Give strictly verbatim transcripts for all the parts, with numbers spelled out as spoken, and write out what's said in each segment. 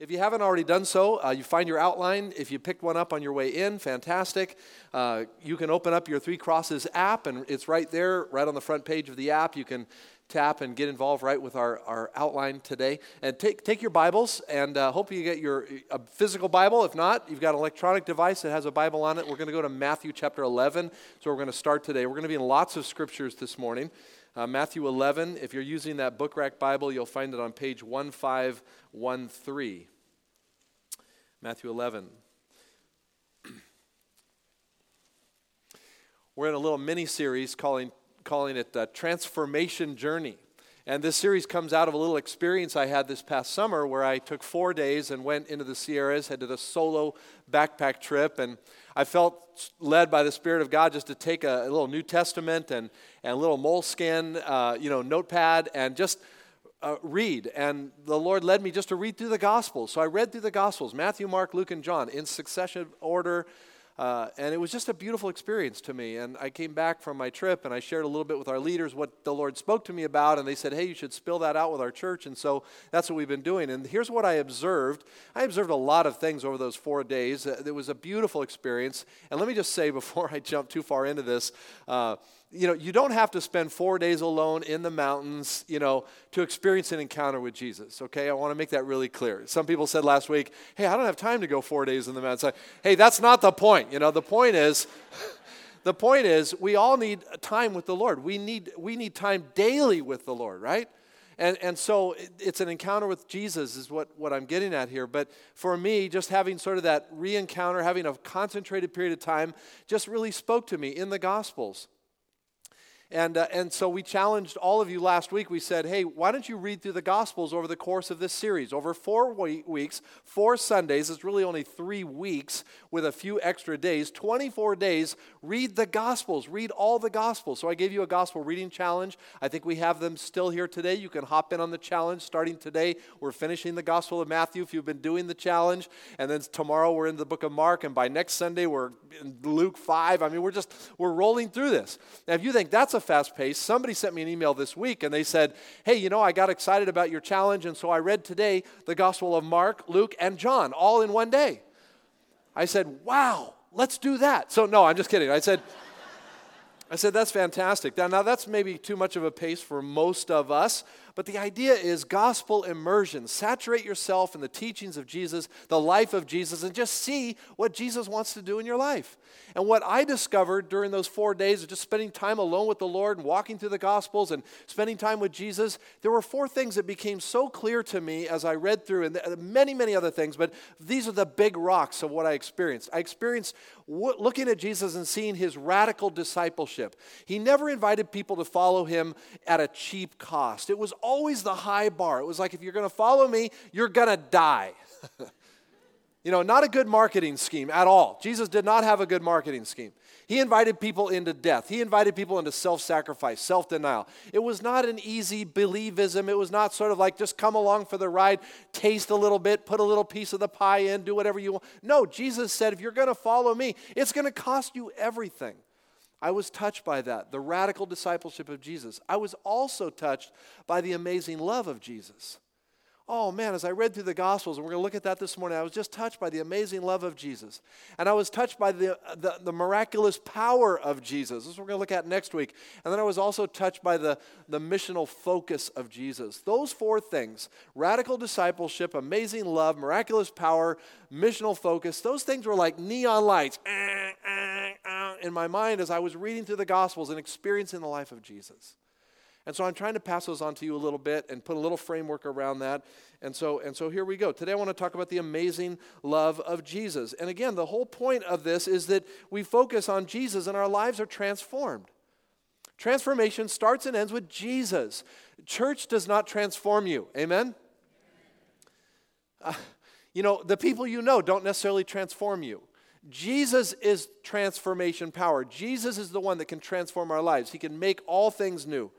If you haven't already done so, uh, you find your outline. If you picked one up on your way in, fantastic. Uh, you can open up your Three Crosses app, and it's right there, right on the front page of the app. You can tap and get involved right with our, our outline today. And take take your Bibles, and uh, hope you get your a physical Bible. If not, you've got an electronic device that has a Bible on it. We're going to go to Matthew chapter eleven, so we're going to start today. We're going to be in lots of scriptures this morning. Uh, Matthew eleven, if you're using that book rack Bible, you'll find it on page one five one three. Matthew eleven. We're in a little mini-series calling calling it the Transformation Journey. And this series comes out of a little experience I had this past summer where I took four days and went into the Sierras, headed a solo backpack trip, and I felt led by the Spirit of God just to take a, a little New Testament and, and a little moleskin, uh, you know, notepad, and just uh, read. And the Lord led me just to read through the Gospels. So I read through the Gospels, Matthew, Mark, Luke, and John, in succession order. Uh, and it was just a beautiful experience to me. And I came back from my trip, and I shared a little bit with our leaders what the Lord spoke to me about. And they said, hey, you should spill that out with our church. And so that's what we've been doing. And here's what I observed. I observed a lot of things over those four days. It was a beautiful experience. And let me just say before I jump too far into this, uh, you know, you don't have to spend four days alone in the mountains, you know, to experience an encounter with Jesus, okay? I want to make that really clear. Some people said last week, hey, I don't have time to go four days in the mountains. I, hey, that's not the point. You know, the point is, the point is we all need time with the Lord. We need we need time daily with the Lord, right? And and so it's an encounter with Jesus is what, what I'm getting at here. But for me, just having sort of that re-encounter, having a concentrated period of time just really spoke to me in the Gospels. And uh, and so we challenged all of you last week. We said, hey, why don't you read through the Gospels over the course of this series? Over four we- weeks, four Sundays, it's really only three weeks with a few extra days, twenty-four days, read the Gospels, read all the Gospels. So I gave you a Gospel reading challenge. I think we have them still here today. You can hop in on the challenge starting today. We're finishing the Gospel of Matthew if you've been doing the challenge. And then tomorrow we're in the book of Mark, and by next Sunday we're in Luke five. I mean, we're just, we're rolling through this. Now, if you think that's a fast pace. Somebody sent me an email this week and they said, hey, you know, I got excited about your challenge, and so I read today the Gospel of Mark, Luke, and John all in one day. I said, wow, let's do that. So no, I'm just kidding. I said, I said, that's fantastic. Now, now that's maybe too much of a pace for most of us, but the idea is gospel immersion. Saturate yourself in the teachings of Jesus, the life of Jesus, and just see what Jesus wants to do in your life. And what I discovered during those four days of just spending time alone with the Lord and walking through the Gospels and spending time with Jesus, there were four things that became so clear to me as I read through, and many, many other things, but these are the big rocks of what I experienced. I experienced looking at Jesus and seeing his radical discipleship. He never invited people to follow him at a cheap cost. It was always the high bar. It was like, if you're going to follow me, you're going to die. You know, not a good marketing scheme at all. Jesus did not have a good marketing scheme. He invited people into death. He invited people into self-sacrifice, self-denial. It was not an easy believism. It was not sort of like, just come along for the ride, taste a little bit, put a little piece of the pie in, do whatever you want. No, Jesus said, if you're going to follow me, it's going to cost you everything. I was touched by that, the radical discipleship of Jesus. I was also touched by the amazing love of Jesus. Oh, man, as I read through the Gospels, and we're going to look at that this morning, I was just touched by the amazing love of Jesus. And I was touched by the, the, the miraculous power of Jesus. This is what we're going to look at next week. And then I was also touched by the, the missional focus of Jesus. Those four things, radical discipleship, amazing love, miraculous power, missional focus, those things were like neon lights in my mind as I was reading through the Gospels and experiencing the life of Jesus. And so I'm trying to pass those on to you a little bit and put a little framework around that. And so and so here we go. Today I want to talk about the amazing love of Jesus. And again, the whole point of this is that we focus on Jesus and our lives are transformed. Transformation starts and ends with Jesus. Church does not transform you. Amen? Uh, you know, the people you know don't necessarily transform you. Jesus is transformation power. Jesus is the one that can transform our lives. He can make all things new.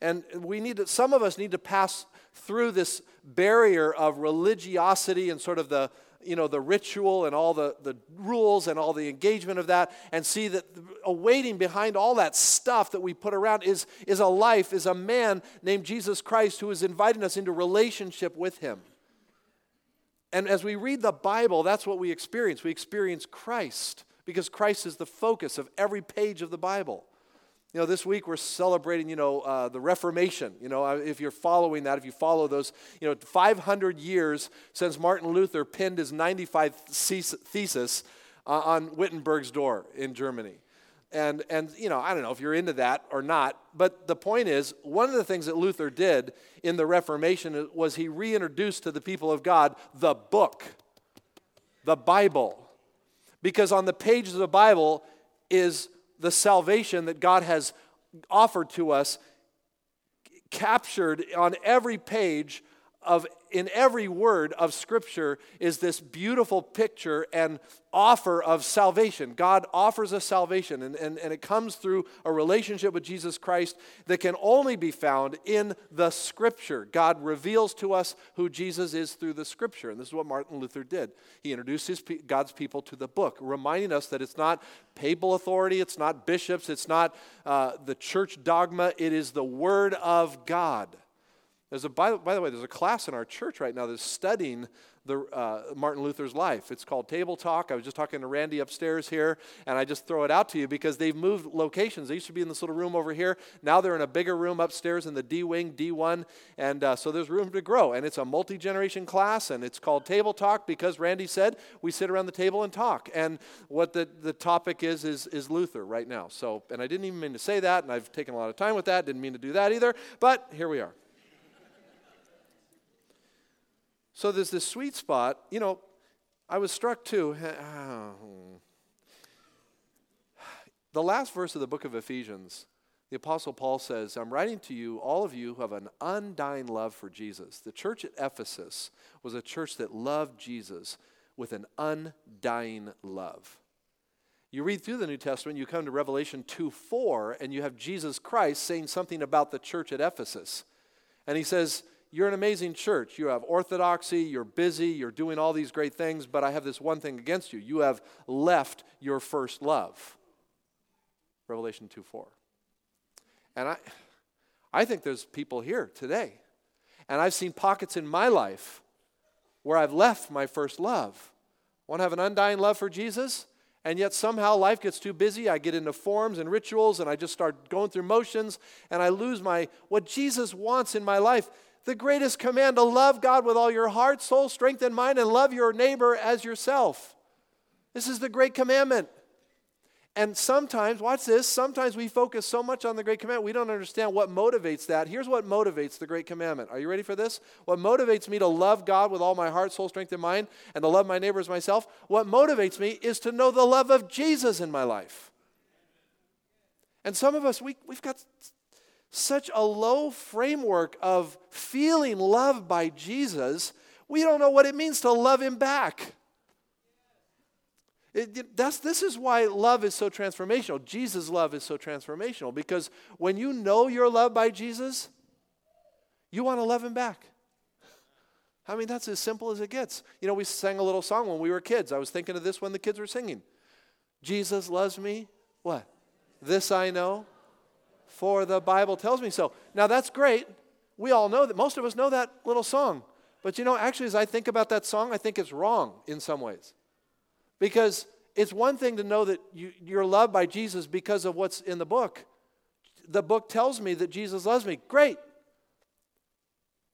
And we need to, some of us need to pass through this barrier of religiosity and sort of the, you know, the ritual and all the, the rules and all the engagement of that, and see that awaiting behind all that stuff that we put around is, is a life, is a man named Jesus Christ who is inviting us into relationship with him. And as we read the Bible, that's what we experience. We experience Christ, because Christ is the focus of every page of the Bible. You know, this week we're celebrating, you know, uh, the Reformation. You know, if you're following that, if you follow those, you know, five hundred years since Martin Luther penned his ninety-five thesis uh, on Wittenberg's door in Germany. And, and you know, I don't know if you're into that or not, but the point is, one of the things that Luther did in the Reformation was he reintroduced to the people of God the book, the Bible. Because on the pages of the Bible is the salvation that God has offered to us, captured on every page of, in every word of Scripture, is this beautiful picture and offer of salvation. God offers us salvation, and, and, and it comes through a relationship with Jesus Christ that can only be found in the Scripture. God reveals to us who Jesus is through the Scripture, and this is what Martin Luther did. He introduced his, God's people to the book, reminding us that it's not papal authority, it's not bishops, it's not uh, the church dogma, it is the Word of God. There's a, by the way, there's a class in our church right now that's studying the uh, Martin Luther's life. It's called Table Talk. I was just talking to Randy upstairs here, and I just throw it out to you because they've moved locations. They used to be in this little room over here. Now they're in a bigger room upstairs in the D-wing, D one, and uh, so there's room to grow. And it's a multi-generation class, and it's called Table Talk because Randy said we sit around the table and talk. And what the, the topic is, is is Luther right now. So, and I didn't even mean to say that, and I've taken a lot of time with that. Didn't mean to do that either, but here we are. So there's this sweet spot. You know, I was struck too. The last verse of the book of Ephesians, the Apostle Paul says, I'm writing to you, all of you who have an undying love for Jesus. The church at Ephesus was a church that loved Jesus with an undying love. You read through the New Testament, you come to Revelation two four, and you have Jesus Christ saying something about the church at Ephesus. And he says, you're an amazing church. You have orthodoxy, you're busy, you're doing all these great things, but I have this one thing against you. You have left your first love. Revelation two four. And I I think there's people here today. And I've seen pockets in my life where I've left my first love. I want to have an undying love for Jesus, and yet somehow life gets too busy. I get into forms and rituals, and I just start going through motions, and I lose my what Jesus wants in my life. The greatest command to love God with all your heart, soul, strength, and mind, and love your neighbor as yourself. This is the great commandment. And sometimes, watch this, sometimes we focus so much on the great commandment, we don't understand what motivates that. Here's what motivates the great commandment. Are you ready for this? What motivates me to love God with all my heart, soul, strength, and mind, and to love my neighbor as myself? What motivates me is to know the love of Jesus in my life. And some of us, we, we've got such a low framework of feeling loved by Jesus, we don't know what it means to love him back. It, it, that's, this is why love is so transformational. Jesus' love is so transformational, because when you know you're loved by Jesus, you want to love him back. I mean, that's as simple as it gets. You know, we sang a little song when we were kids. I was thinking of this when the kids were singing. Jesus loves me, what? This I know, for the Bible tells me so. Now that's great. We all know that. Most of us know that little song. But you know, actually, as I think about that song, I think it's wrong in some ways. Because it's one thing to know that you, you're loved by Jesus because of what's in the book. The book tells me that Jesus loves me. Great.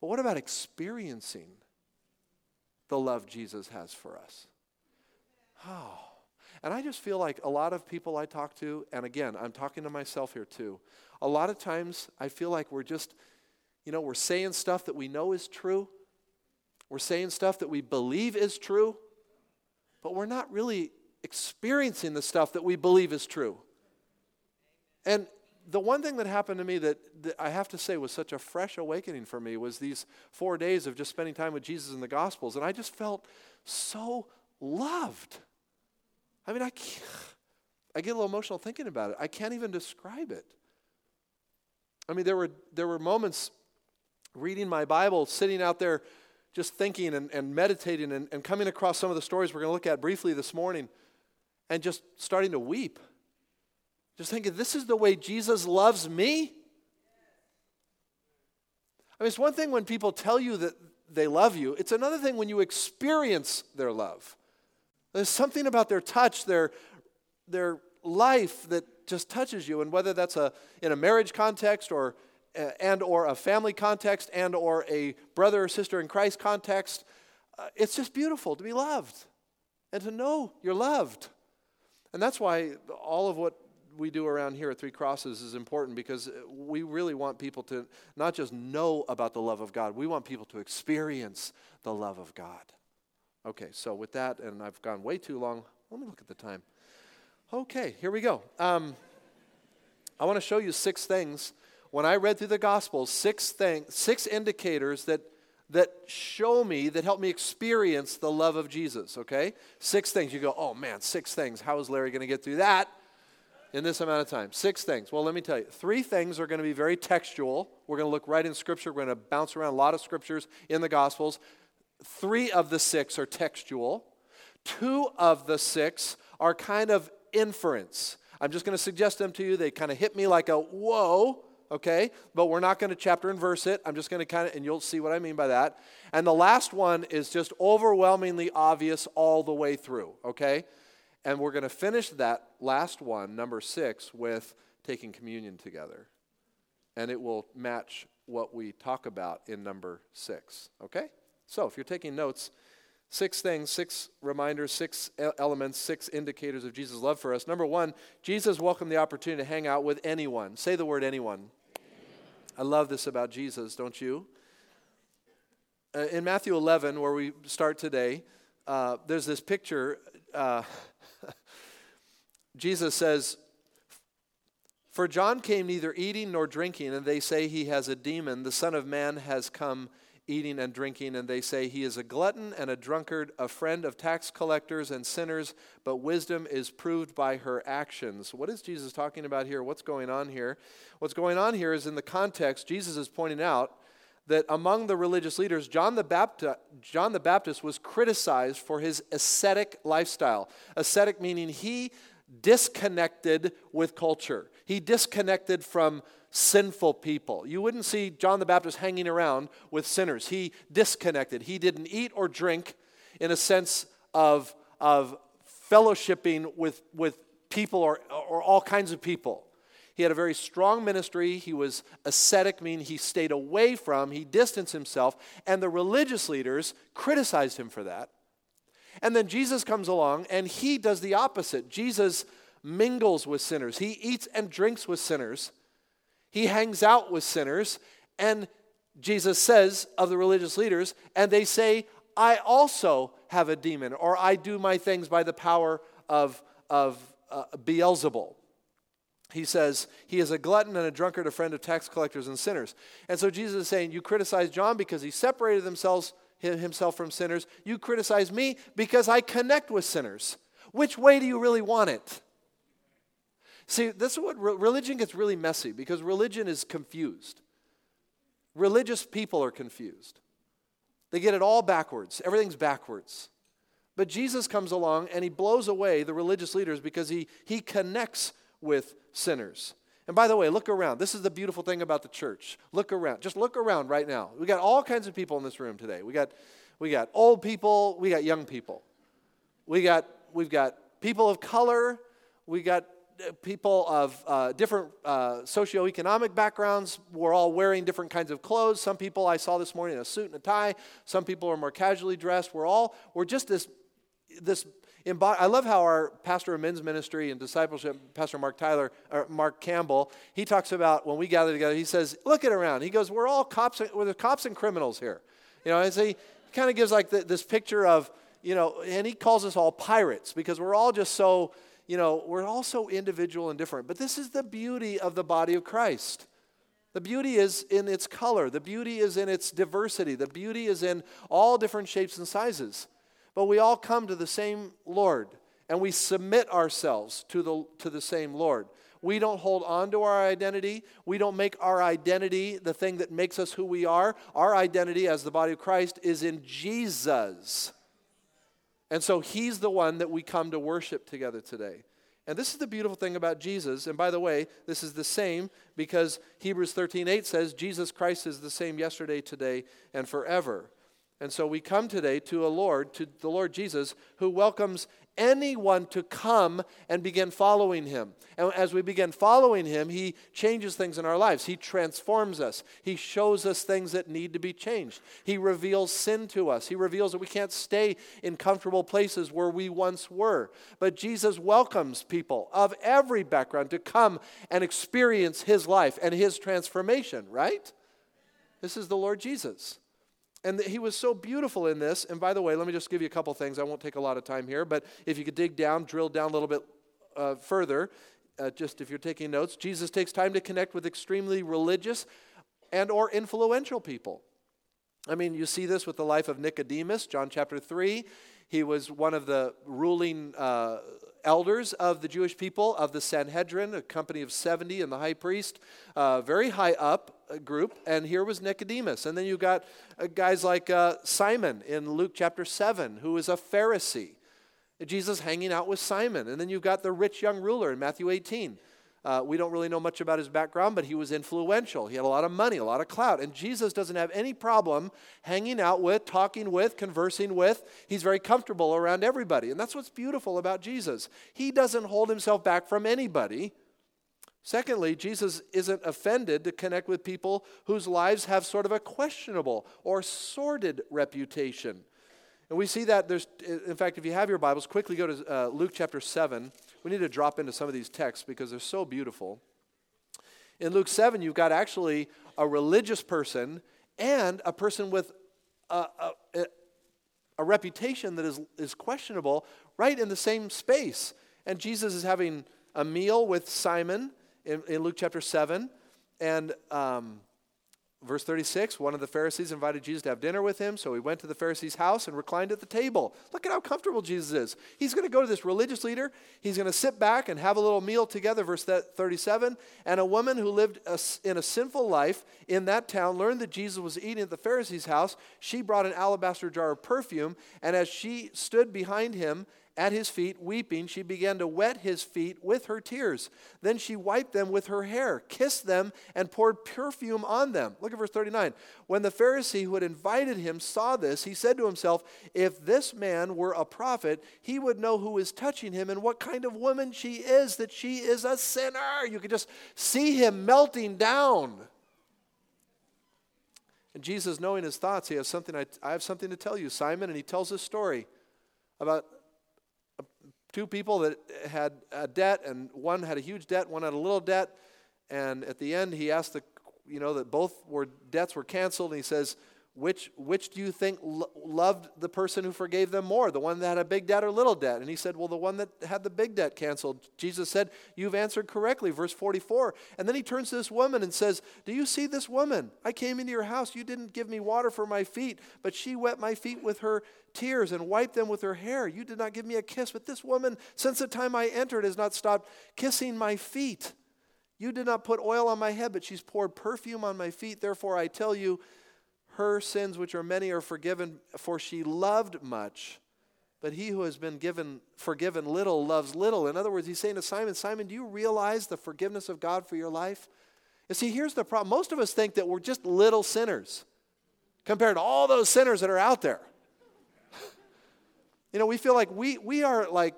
But what about experiencing the love Jesus has for us? Oh. And I just feel like a lot of people I talk to, and again, I'm talking to myself here too, a lot of times I feel like we're just, you know, we're saying stuff that we know is true. We're saying stuff that we believe is true, but we're not really experiencing the stuff that we believe is true. And the one thing that happened to me that, that I have to say was such a fresh awakening for me was these four days of just spending time with Jesus in the Gospels, and I just felt so loved. I mean, I can't, I get a little emotional thinking about it. I can't even describe it. I mean, there were there were moments reading my Bible, sitting out there just thinking and, and meditating and, and coming across some of the stories we're going to look at briefly this morning and just starting to weep. Just thinking, this is the way Jesus loves me? I mean, it's one thing when people tell you that they love you. It's another thing when you experience their love. There's something about their touch, their their life that just touches you, and whether that's a in a marriage context or uh, and or a family context and or a brother or sister in Christ context, uh, it's just beautiful to be loved and to know you're loved. And that's why all of what we do around here at Three Crosses is important, because we really want people to not just know about the love of God, we want people to experience the love of God. Okay, so with that, and I've gone way too long, let me look at the time. Okay, here we go. Um, I want to show you six things. When I read through the Gospels, six things, six indicators that that show me, that help me experience the love of Jesus, okay? Six things. You go, oh man, six things. How is Larry going to get through that in this amount of time? Six things. Well, let me tell you. Three things are going to be very textual. We're going to look right in Scripture. We're going to bounce around a lot of Scriptures in the Gospels. Three of the six are textual. Two of the six are kind of inference. I'm just going to suggest them to you. They kind of hit me like a whoa, okay? But we're not going to chapter and verse it. I'm just going to kind of, and you'll see what I mean by that. And the last one is just overwhelmingly obvious all the way through, okay? And we're going to finish that last one, number six, with taking communion together. And it will match what we talk about in number six, okay? So if you're taking notes, six things, six reminders, six elements, six indicators of Jesus' love for us. Number one, Jesus welcomed the opportunity to hang out with anyone. Say the word anyone. I love this about Jesus, don't you? Uh, in Matthew eleven, where we start today, uh, there's this picture. Uh, Jesus says, "For John came neither eating nor drinking, and they say he has a demon. The Son of Man has come eating and drinking, and they say he is a glutton and a drunkard, a friend of tax collectors and sinners, but wisdom is proved by her actions." What is Jesus talking about here? What's going on here? What's going on here is, in the context, Jesus is pointing out that among the religious leaders, John the Baptist, John the Baptist was criticized for his ascetic lifestyle. Ascetic meaning he disconnected with culture. He disconnected from sinful people. You wouldn't see John the Baptist hanging around with sinners. He disconnected. He didn't eat or drink in a sense of, of fellowshipping with, with people or, or all kinds of people. He had a very strong ministry. He was ascetic, meaning he stayed away from, he distanced himself, and the religious leaders criticized him for that. And then Jesus comes along, and he does the opposite. Jesus mingles with sinners. He eats and drinks with sinners. He hangs out with sinners. And Jesus says of the religious leaders, and they say, "I also have a demon," or "I do my things by the power of, of uh, Beelzebub." He says, "He is a glutton and a drunkard, a friend of tax collectors and sinners." And so Jesus is saying, you criticize John because he separated themselves himself from sinners. You criticize me because I connect with sinners. Which way do you really want it? See, this is what re- religion gets really messy, because religion is confused. Religious people are confused. They get it all backwards. Everything's backwards. But Jesus comes along and he blows away the religious leaders because he, he connects with sinners. And by the way, look around. This is the beautiful thing about the church. Look around. Just look around right now. We got all kinds of people in this room today. We got we got old people, we got young people. We got we've got people of color, we got people of uh, different uh, socioeconomic backgrounds. We're all wearing different kinds of clothes. Some people I saw this morning in a suit and a tie. Some people are more casually dressed. We're all, we're just this, this, embod- I love how our pastor of men's ministry and discipleship, Pastor Mark Tyler, or Mark Campbell, he talks about when we gather together, he says, look it around. He goes, we're all cops, we're the cops and criminals here. You know, and so he kind of gives like the, this picture of, you know, and he calls us all pirates because we're all just so, you know, we're all so individual and different. But this is the beauty of the body of Christ. The beauty is in its color. The beauty is in its diversity. The beauty is in all different shapes and sizes. But we all come to the same Lord, and we submit ourselves to the to the same Lord. We don't hold on to our identity. We don't make our identity the thing that makes us who we are. Our identity as the body of Christ is in Jesus. And so he's the one that we come to worship together today. And this is the beautiful thing about Jesus. And by the way, this is the same because Hebrews thirteen eight says, Jesus Christ is the same yesterday, today, and forever. And so we come today to a Lord, to the Lord Jesus, who welcomes anyone to come and begin following him. And as we begin following him, he changes things in our lives. He transforms us. He shows us things that need to be changed. He reveals sin to us. He reveals that we can't stay in comfortable places where we once were. But Jesus welcomes people of every background to come and experience his life and his transformation, right? This is the Lord Jesus. And he was so beautiful in this. And by the way, let me just give you a couple things. I won't take a lot of time here, but if you could dig down, drill down a little bit uh, further, uh, just if you're taking notes, Jesus takes time to connect with extremely religious and or influential people. I mean, you see this with the life of Nicodemus, John chapter three. He was one of the ruling uh, elders of the Jewish people, of the Sanhedrin, a company of seventy, and the high priest, uh, very high up group. And here was Nicodemus. And then you got uh, guys like uh, Simon in Luke chapter seven, who is a Pharisee. Jesus hanging out with Simon. And then you've got the rich young ruler in Matthew eighteen. Uh, we don't really know much about his background, but he was influential. He had a lot of money, a lot of clout. And Jesus doesn't have any problem hanging out with, talking with, conversing with. He's very comfortable around everybody. And that's what's beautiful about Jesus. He doesn't hold himself back from anybody. Secondly, Jesus isn't offended to connect with people whose lives have sort of a questionable or sordid reputation. And we see that there's, in fact, if you have your Bibles, quickly go to uh, Luke chapter seven. We need to drop into some of these texts because they're so beautiful. In Luke seven, you've got actually a religious person and a person with a, a, a reputation that is, is questionable right in the same space. And Jesus is having a meal with Simon in, in Luke chapter seven. And um verse thirty-six, one of the Pharisees invited Jesus to have dinner with him, so he went to the Pharisee's house and reclined at the table. Look at how comfortable Jesus is. He's going to go to this religious leader. He's going to sit back and have a little meal together, verse thirty-seven. And a woman who lived in a sinful life in that town learned that Jesus was eating at the Pharisee's house. She brought an alabaster jar of perfume, and as she stood behind him at his feet, weeping, she began to wet his feet with her tears. Then she wiped them with her hair, kissed them, and poured perfume on them. Look at verse thirty-nine. When the Pharisee who had invited him saw this, he said to himself, if this man were a prophet, he would know who is touching him and what kind of woman she is, that she is a sinner. You could just see him melting down. And Jesus, knowing his thoughts, he has something, I, I have something to tell you, Simon, and he tells his story about two people that had a debt, and one had a huge debt, one had a little debt, and at the end he asked the, you know, that both were debts were canceled, and he says, which which do you think lo- loved the person who forgave them more, the one that had a big debt or little debt? And he said, well, the one that had the big debt canceled. Jesus said, you've answered correctly, verse forty-four. And then he turns to this woman and says, do you see this woman? I came into your house, you didn't give me water for my feet, but she wet my feet with her tears and wiped them with her hair. You did not give me a kiss, but this woman, since the time I entered, has not stopped kissing my feet. You did not put oil on my head, but she's poured perfume on my feet. Therefore, I tell you, her sins, which are many, are forgiven, for she loved much. But he who has been given forgiven little loves little. In other words, he's saying to Simon, Simon, do you realize the forgiveness of God for your life? And see, here's the problem. Most of us think that we're just little sinners compared to all those sinners that are out there. You know, we feel like we we are like,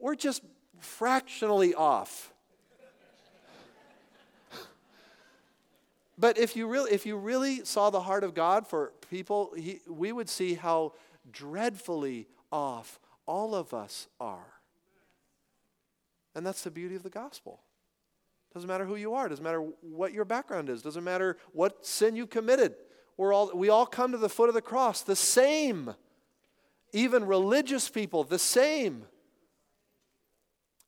we're just fractionally off. But if you really if you really saw the heart of God for people, he, we would see how dreadfully off all of us are. And that's the beauty of the gospel. Doesn't matter who you are. Doesn't matter what your background is. Doesn't matter what sin you committed. We're all we all come to the foot of the cross the same. Even religious people, the same.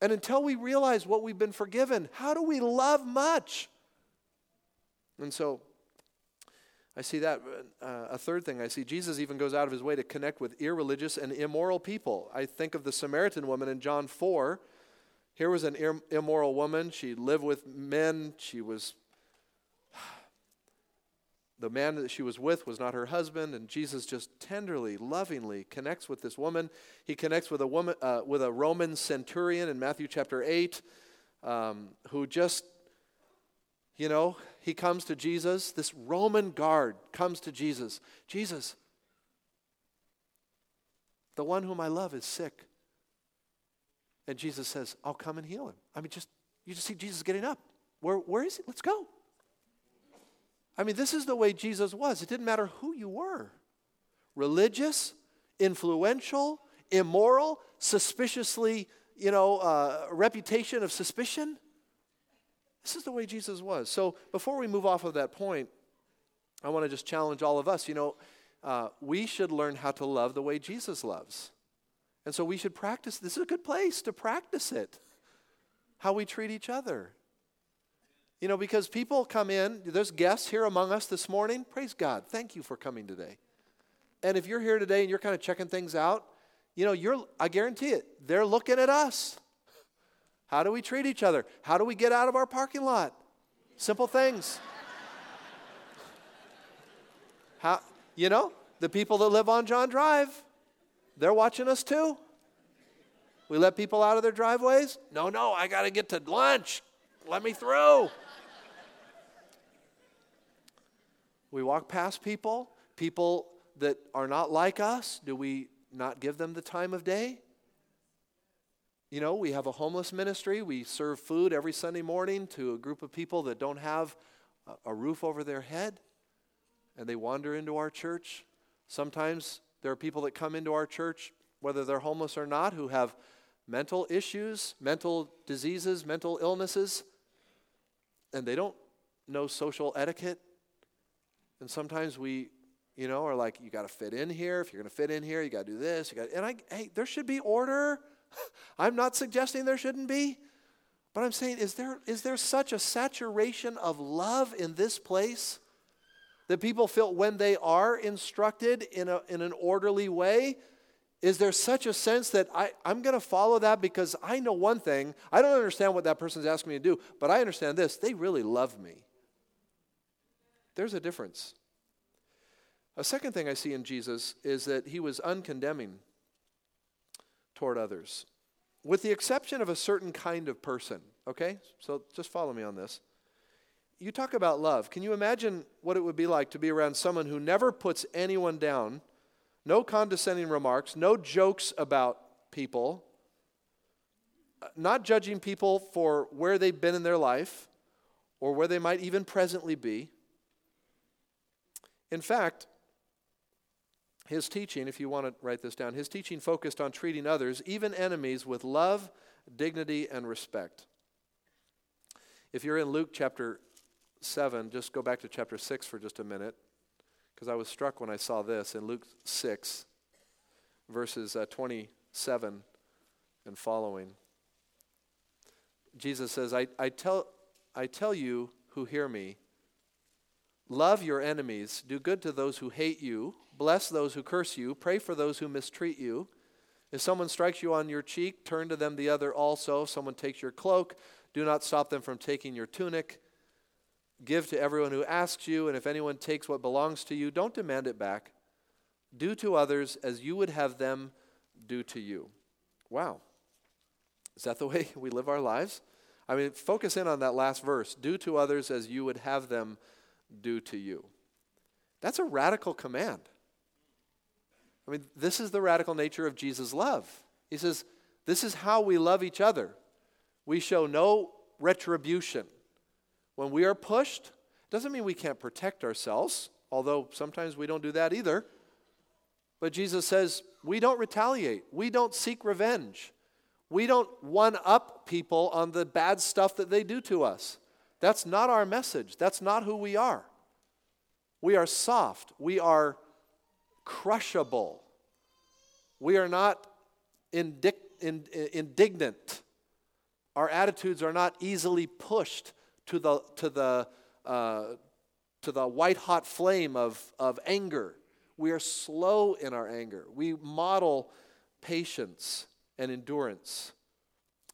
And until we realize what we've been forgiven, how do we love much? And so I see that. Uh, a third thing I see, Jesus even goes out of his way to connect with irreligious and immoral people. I think of the Samaritan woman in John four. Here was an ir- immoral woman. She lived with men. She was... The man that she was with was not her husband, and Jesus just tenderly, lovingly connects with this woman. He connects with a woman, uh, with a Roman centurion in Matthew chapter eight, um, who just you know, he comes to Jesus. This Roman guard comes to Jesus. Jesus, the one whom I love is sick. And Jesus says, I'll come and heal him. I mean, just you just see Jesus getting up. Where, where is he? Let's go. I mean, this is the way Jesus was. It didn't matter who you were. Religious, influential, immoral, suspiciously, you know, uh, reputation of suspicion. This is the way Jesus was. So before we move off of that point, I want to just challenge all of us. You know, uh, we should learn how to love the way Jesus loves. And so we should practice. This is a good place to practice it, how we treat each other. You know, because people come in, there's guests here among us this morning. Praise God. Thank you for coming today. And if you're here today and you're kind of checking things out, you know, you're I guarantee it, they're looking at us. How do we treat each other? How do we get out of our parking lot? Simple things. How, you know, the people that live on John Drive, they're watching us too. We let people out of their driveways. No, no, I got to get to lunch. Let me through. We walk past people, people that are not like us. Do we not give them the time of day? You know, we have a homeless ministry. We serve food every Sunday morning to a group of people that don't have a roof over their head, and they wander into our church. Sometimes there are people that come into our church, whether they're homeless or not, who have mental issues, mental diseases, mental illnesses, and they don't know social etiquette. And sometimes we, you know, are like, you got to fit in here. If you're going to fit in here, you got to do this. You got, and I, hey, there should be order. I'm not suggesting there shouldn't be, but I'm saying, is there is there such a saturation of love in this place? That people feel when they are instructed in a in an orderly way, is there such a sense that I, I'm going to follow that because I know one thing. I don't understand what that person's asking me to do, but I understand this. They really love me. There's a difference. A second thing I see in Jesus is that he was uncondemning toward others, with the exception of a certain kind of person. Okay? So just follow me on this. You talk about love. Can you imagine what it would be like to be around someone who never puts anyone down, no condescending remarks, no jokes about people, not judging people for where they've been in their life or where they might even presently be? In fact, his teaching, if you want to write this down, his teaching focused on treating others, even enemies, with love, dignity, and respect. If you're in Luke chapter seven, just go back to chapter six for just a minute, because I was struck when I saw this in Luke six, verses uh, twenty-seven and following. Jesus says, I, I tell I tell you who hear me, love your enemies, do good to those who hate you, bless those who curse you, pray for those who mistreat you. If someone strikes you on your cheek, turn to them the other also. If someone takes your cloak, do not stop them from taking your tunic. Give to everyone who asks you, and if anyone takes what belongs to you, don't demand it back. Do to others as you would have them do to you. Wow. Is that the way we live our lives? I mean, focus in on that last verse. Do to others as you would have them do to you. That's a radical command. I mean, this is the radical nature of Jesus' love. He says, this is how we love each other. We show no retribution. When we are pushed, doesn't mean we can't protect ourselves, although sometimes we don't do that either. But Jesus says, we don't retaliate. We don't seek revenge. We don't one-up people on the bad stuff that they do to us. That's not our message. That's not who we are. We are soft. We are crushable. We are not indic- in, in, indignant. Our attitudes are not easily pushed to the to the uh, to the white hot flame of of anger. We are slow in our anger. We model patience and endurance.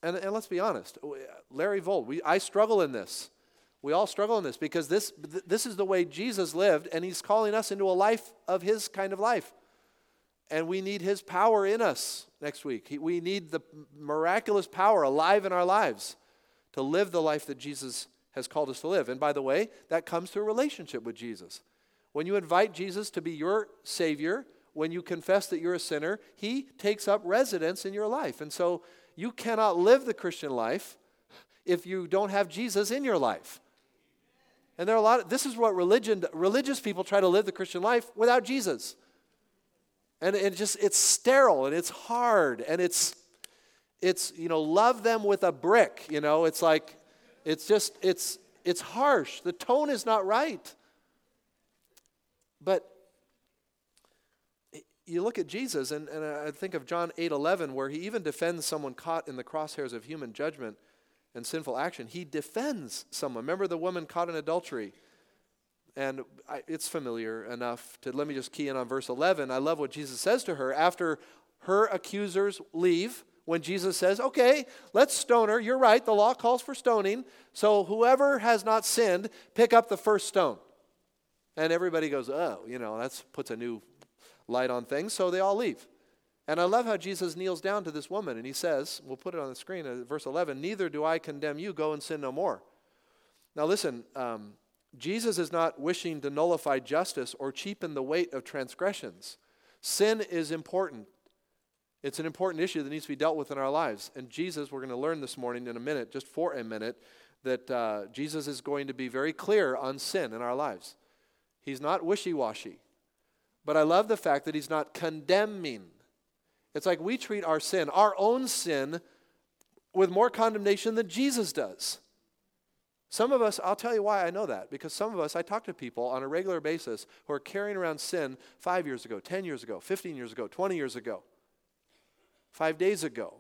And and let's be honest, Larry Vold, we I struggle in this. We all struggle in this because this th- this is the way Jesus lived, and he's calling us into a life of his kind of life. And we need his power in us next week. We need the miraculous power alive in our lives to live the life that Jesus has called us to live. And by the way, that comes through a relationship with Jesus. When you invite Jesus to be your Savior, when you confess that you're a sinner, he takes up residence in your life. And so you cannot live the Christian life if you don't have Jesus in your life. And there are a lot of, this is what religion, religious people try to live the Christian life without Jesus. And it just, it's sterile and it's hard and it's, it's, you know, love them with a brick, you know, it's like, it's just, it's, it's harsh. The tone is not right. But you look at Jesus, and, and I think of John eight eleven, where he even defends someone caught in the crosshairs of human judgment and sinful action. He defends someone. Remember the woman caught in adultery? And I, it's familiar enough to, let me just key in on verse eleven. I love what Jesus says to her after her accusers leave, when Jesus says, okay, let's stone her. You're right, the law calls for stoning. So whoever has not sinned, pick up the first stone. And everybody goes, oh, you know, that puts a new light on things. So they all leave. And I love how Jesus kneels down to this woman and he says, we'll put it on the screen, uh, verse eleven, neither do I condemn you, go and sin no more. Now listen, um, Jesus is not wishing to nullify justice or cheapen the weight of transgressions. Sin is important. It's an important issue that needs to be dealt with in our lives. And Jesus, we're going to learn this morning in a minute, just for a minute, that uh, Jesus is going to be very clear on sin in our lives. He's not wishy-washy. But I love the fact that he's not condemning. It's like we treat our sin, our own sin, with more condemnation than Jesus does. Some of us, I'll tell you why I know that, because some of us, I talk to people on a regular basis who are carrying around sin five years ago, ten years ago, fifteen years ago, twenty years ago, five days ago.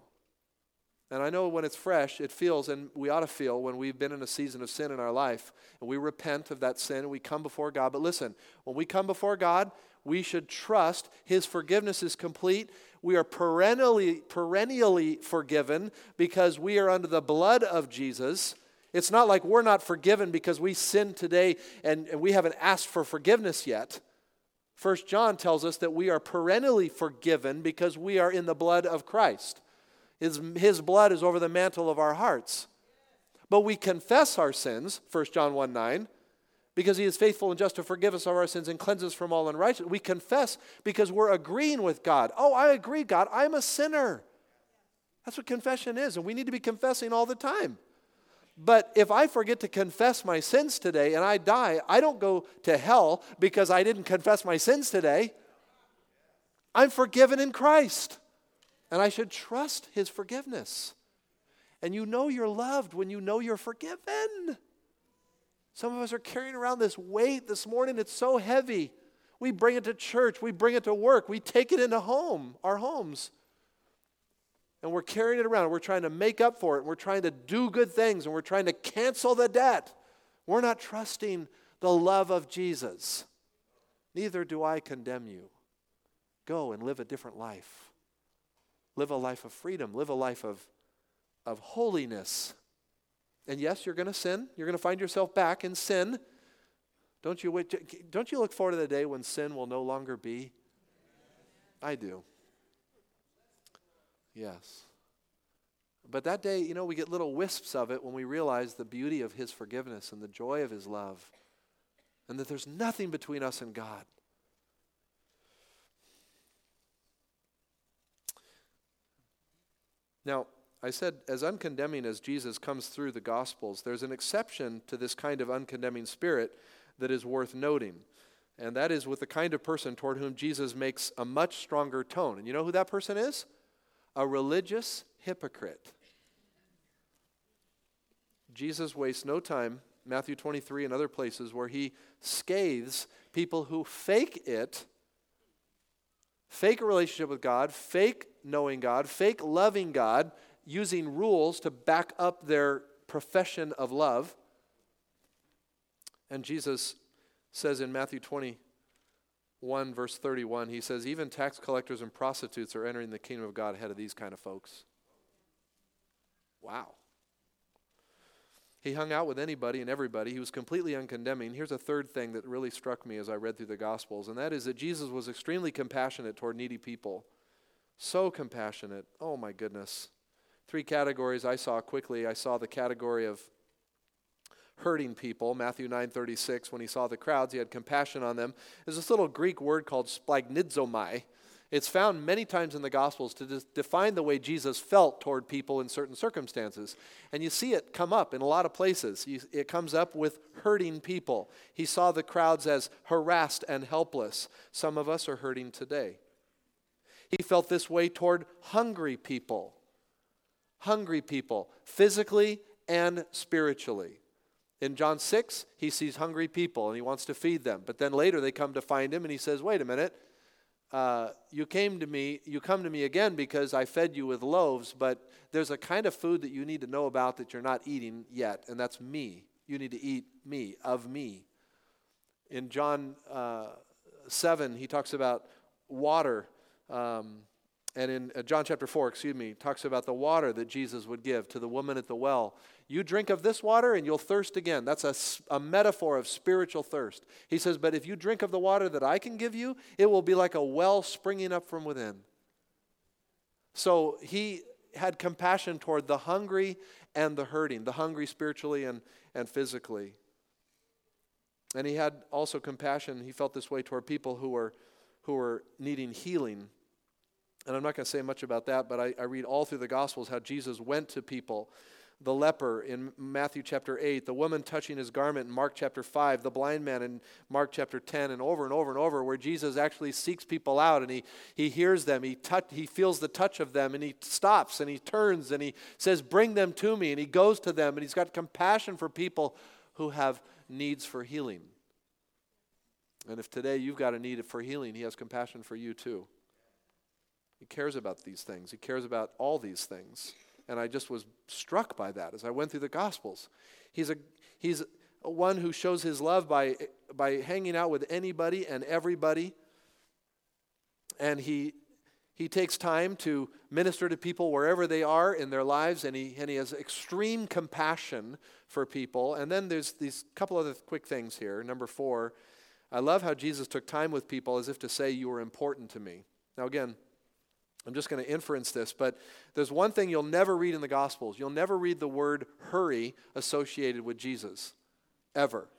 And I know when it's fresh, it feels, and we ought to feel when we've been in a season of sin in our life, and we repent of that sin, and we come before God. But listen, when we come before God, we should trust his forgiveness is complete. We are perennially, perennially forgiven because we are under the blood of Jesus. It's not like we're not forgiven because we sinned today and, and we haven't asked for forgiveness yet. First John tells us that we are perennially forgiven because we are in the blood of Christ. His, his blood is over the mantle of our hearts. But we confess our sins, First John one nine, because he is faithful and just to forgive us of our sins and cleanse us from all unrighteousness. We confess because we're agreeing with God. Oh, I agree, God, I'm a sinner. That's what confession is, and we need to be confessing all the time. But if I forget to confess my sins today and I die, I don't go to hell because I didn't confess my sins today. I'm forgiven in Christ, and I should trust his forgiveness. And you know you're loved when you know you're forgiven. Some of us are carrying around this weight this morning. It's so heavy. We bring it to church. We bring it to work. We take it into home, our homes. And we're carrying it around. We're trying to make up for it. We're trying to do good things. And we're trying to cancel the debt. We're not trusting the love of Jesus. Neither do I condemn you. Go and live a different life. Live a life of freedom. Live a life of, of holiness. And yes, you're going to sin. You're going to find yourself back in sin. Don't you, don't you look forward to the day when sin will no longer be? I do. Yes. But that day, you know, we get little wisps of it when we realize the beauty of his forgiveness and the joy of his love, and that there's nothing between us and God. Now, I said, as uncondemning as Jesus comes through the Gospels, there's an exception to this kind of uncondemning spirit that is worth noting. And that is with the kind of person toward whom Jesus makes a much stronger tone. And you know who that person is? A religious hypocrite. Jesus wastes no time, Matthew twenty-three and other places, where he scathes people who fake it, fake a relationship with God, fake knowing God, fake loving God, using rules to back up their profession of love. And Jesus says in Matthew twenty-one, verse thirty-one, he says, even tax collectors and prostitutes are entering the kingdom of God ahead of these kind of folks. Wow. He hung out with anybody and everybody. He was completely uncondemning. Here's a third thing that really struck me as I read through the Gospels, and that is that Jesus was extremely compassionate toward needy people. So compassionate. Oh my goodness. Three categories I saw quickly. I saw the category of hurting people. Matthew nine thirty-six, when he saw the crowds, he had compassion on them. There's this little Greek word called splagnizomai. It's found many times in the Gospels to de- define the way Jesus felt toward people in certain circumstances. And you see it come up in a lot of places. You, it comes up with hurting people. He saw the crowds as harassed and helpless. Some of us are hurting today. He felt this way toward hungry people. Hungry people, physically and spiritually. In John six, he sees hungry people and he wants to feed them. But then later they come to find him and he says, wait a minute. Uh, you came to me, you come to me again because I fed you with loaves, but there's a kind of food that you need to know about that you're not eating yet, and that's me. You need to eat me, of me. In John seven, he talks about water, um, and in uh, John chapter four, excuse me, talks about the water that Jesus would give to the woman at the well. You drink of this water and you'll thirst again. That's a, a metaphor of spiritual thirst. He says, but if you drink of the water that I can give you, it will be like a well springing up from within. So he had compassion toward the hungry and the hurting, the hungry spiritually and, and physically. And he had also compassion. He felt this way toward people who were, who were needing healing. And I'm not going to say much about that, but I, I read all through the Gospels how Jesus went to people. The leper in Matthew chapter eight, the woman touching his garment in Mark chapter five, the blind man in Mark chapter ten, and over and over and over, where Jesus actually seeks people out and he he hears them, he touch, he feels the touch of them, and he stops and he turns and he says, bring them to me, and he goes to them, and he's got compassion for people who have needs for healing. And if today you've got a need for healing, he has compassion for you too. He cares about these things. He cares about all these things. And I just was struck by that as I went through the Gospels. He's a he's a one who shows his love by by hanging out with anybody and everybody. And he he takes time to minister to people wherever they are in their lives, and he and he has extreme compassion for people. And then there's these couple other quick things here. Number four, I love how Jesus took time with people as if to say, you are important to me. Now again, I'm just going to inference this, but there's one thing you'll never read in the Gospels. You'll never read the word hurry associated with Jesus, ever.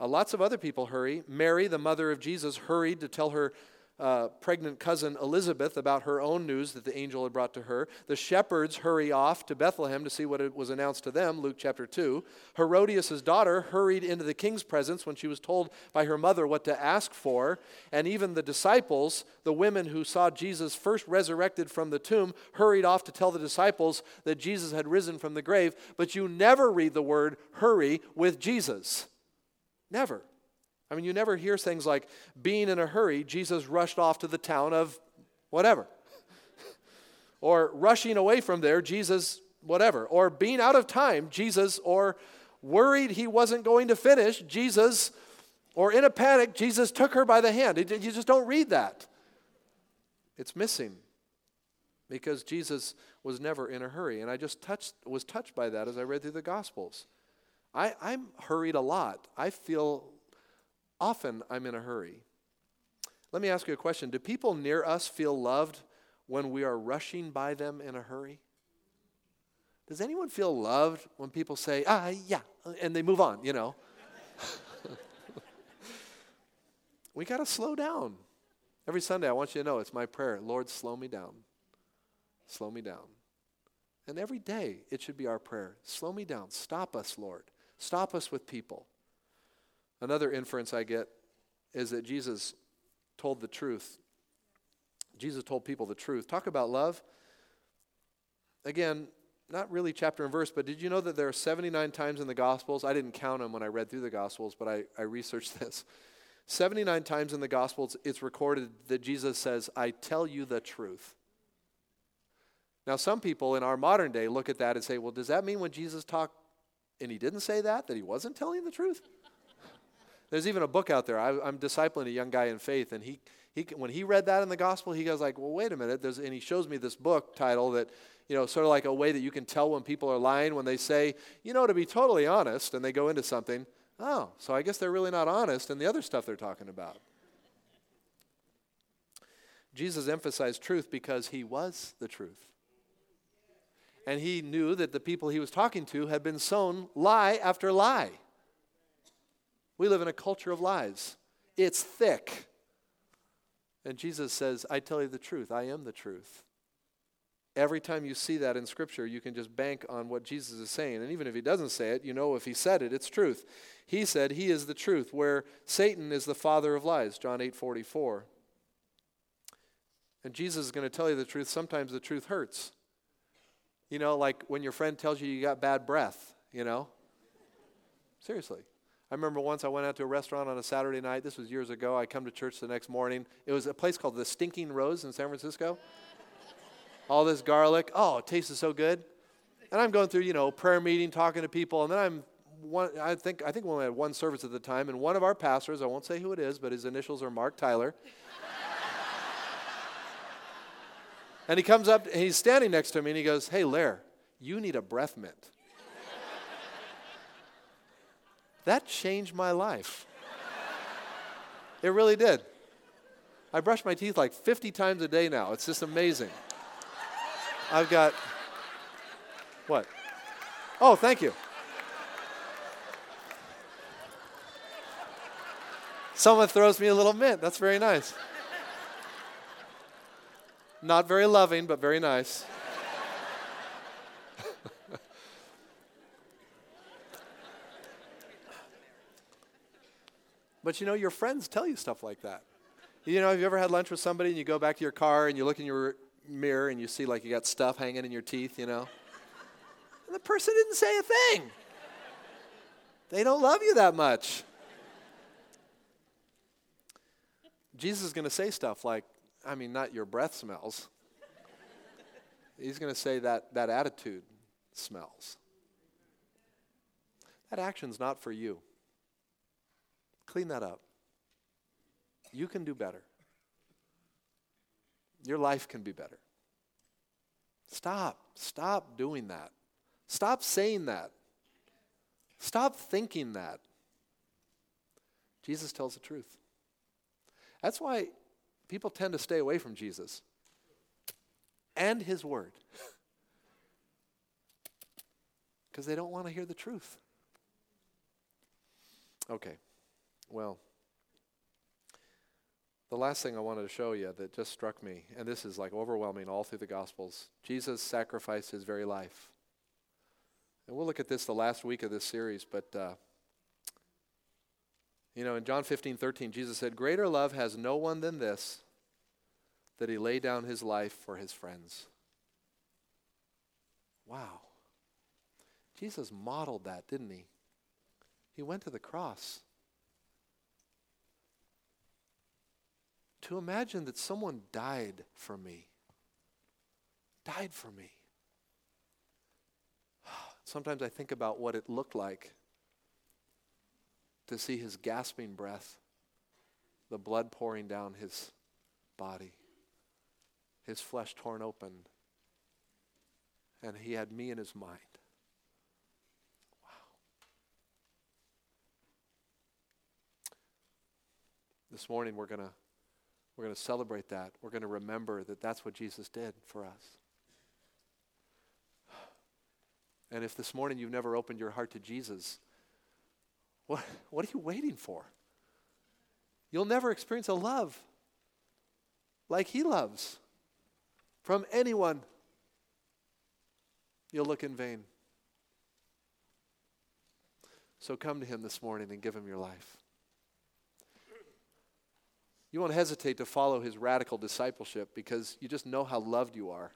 Uh, lots of other people hurry. Mary, the mother of Jesus, hurried to tell her uh, pregnant cousin Elizabeth about her own news that the angel had brought to her. The shepherds hurry off to Bethlehem to see what was announced to them, Luke chapter two. Herodias' daughter hurried into the king's presence when she was told by her mother what to ask for. And even the disciples, the women who saw Jesus first resurrected from the tomb, hurried off to tell the disciples that Jesus had risen from the grave. But you never read the word hurry with Jesus. Never. I mean, you never hear things like, being in a hurry, Jesus rushed off to the town of whatever. Or rushing away from there, Jesus whatever. Or being out of time, Jesus. Or worried he wasn't going to finish, Jesus. Or in a panic, Jesus took her by the hand. You just don't read that. It's missing. Because Jesus was never in a hurry. And I just touched, was touched by that as I read through the Gospels. I, I'm hurried a lot. I feel... Often I'm in a hurry. Let me ask you a question. Do people near us feel loved when we are rushing by them in a hurry? Does anyone feel loved when people say, ah, yeah, and they move on, you know? We got to slow down. Every Sunday I want you to know it's my prayer. Lord, slow me down. Slow me down. And every day it should be our prayer. Slow me down. Stop us, Lord. Stop us with people. Another inference I get is that Jesus told the truth. Jesus told people the truth. Talk about love. Again, not really chapter and verse, but did you know that there are seventy-nine times in the Gospels? I didn't count them when I read through the Gospels, but I, I researched this. seventy-nine times in the Gospels, it's recorded that Jesus says, I tell you the truth. Now, some people in our modern day look at that and say, well, does that mean when Jesus talked and he didn't say that, that he wasn't telling the truth? There's even a book out there. I, I'm discipling a young guy in faith, and he, he when he read that in the gospel, he goes like, well, wait a minute. There's, and he shows me this book title that, you know, sort of like a way that you can tell when people are lying when they say, you know, to be totally honest, and they go into something. Oh, so I guess they're really not honest in the other stuff they're talking about. Jesus emphasized truth because he was the truth. and he knew that the people he was talking to had been sown lie after lie. We live in a culture of lies. It's thick. And Jesus says, I tell you the truth. I am the truth. Every time you see that in Scripture, you can just bank on what Jesus is saying. And even if he doesn't say it, you know if he said it, it's truth. He said he is the truth, where Satan is the father of lies, John eight forty-four. And Jesus is going to tell you the truth. Sometimes the truth hurts. You know, like when your friend tells you you got bad breath, you know. Seriously. I remember once I went out to a restaurant on a Saturday night. This was years ago. I come to church the next morning. It was a place called the Stinking Rose in San Francisco. All this garlic. Oh, it tasted so good. And I'm going through, you know, prayer meeting, talking to people. And then I'm, one, I think I think we only had one service at the time. And one of our pastors, I won't say who it is, but his initials are Mark Tyler. And he comes up, and he's standing next to me, and he goes, hey, Lair, you need a breath mint. That changed my life. It really did. I brush my teeth like fifty times a day now. It's just amazing. I've got, what? Oh, thank you. Someone throws me a little mint. That's very nice. Not very loving, but very nice. But you know, your friends tell you stuff like that. You know, have you ever had lunch with somebody and you go back to your car and you look in your mirror and you see like you got stuff hanging in your teeth, you know? And the person didn't say a thing. They don't love you that much. Jesus is going to say stuff like, I mean, not your breath smells. He's going to say that that attitude smells. That action's not for you. Clean that up. You can do better. Your life can be better. Stop. Stop doing that. Stop saying that. Stop thinking that. Jesus tells the truth. That's why people tend to stay away from Jesus and his word because they don't want to hear the truth. Okay, well, the last thing I wanted to show you that just struck me, and this is like overwhelming all through the Gospels, Jesus sacrificed his very life. And we'll look at this the last week of this series, but uh, you know, in John fifteen thirteen, Jesus said, greater love has no one than this, that he lay down his life for his friends. Wow. Jesus modeled that, didn't he? He went to the cross. To imagine that someone died for me. Died for me. Sometimes I think about what it looked like to see his gasping breath, the blood pouring down his body, his flesh torn open, and he had me in his mind. Wow. This morning we're gonna we're gonna celebrate that. We're gonna remember that that's what Jesus did for us. And if this morning you've never opened your heart to Jesus, What, what are you waiting for? You'll never experience a love like he loves from anyone. You'll look in vain. So come to him this morning and give him your life. You won't hesitate to follow his radical discipleship because you just know how loved you are.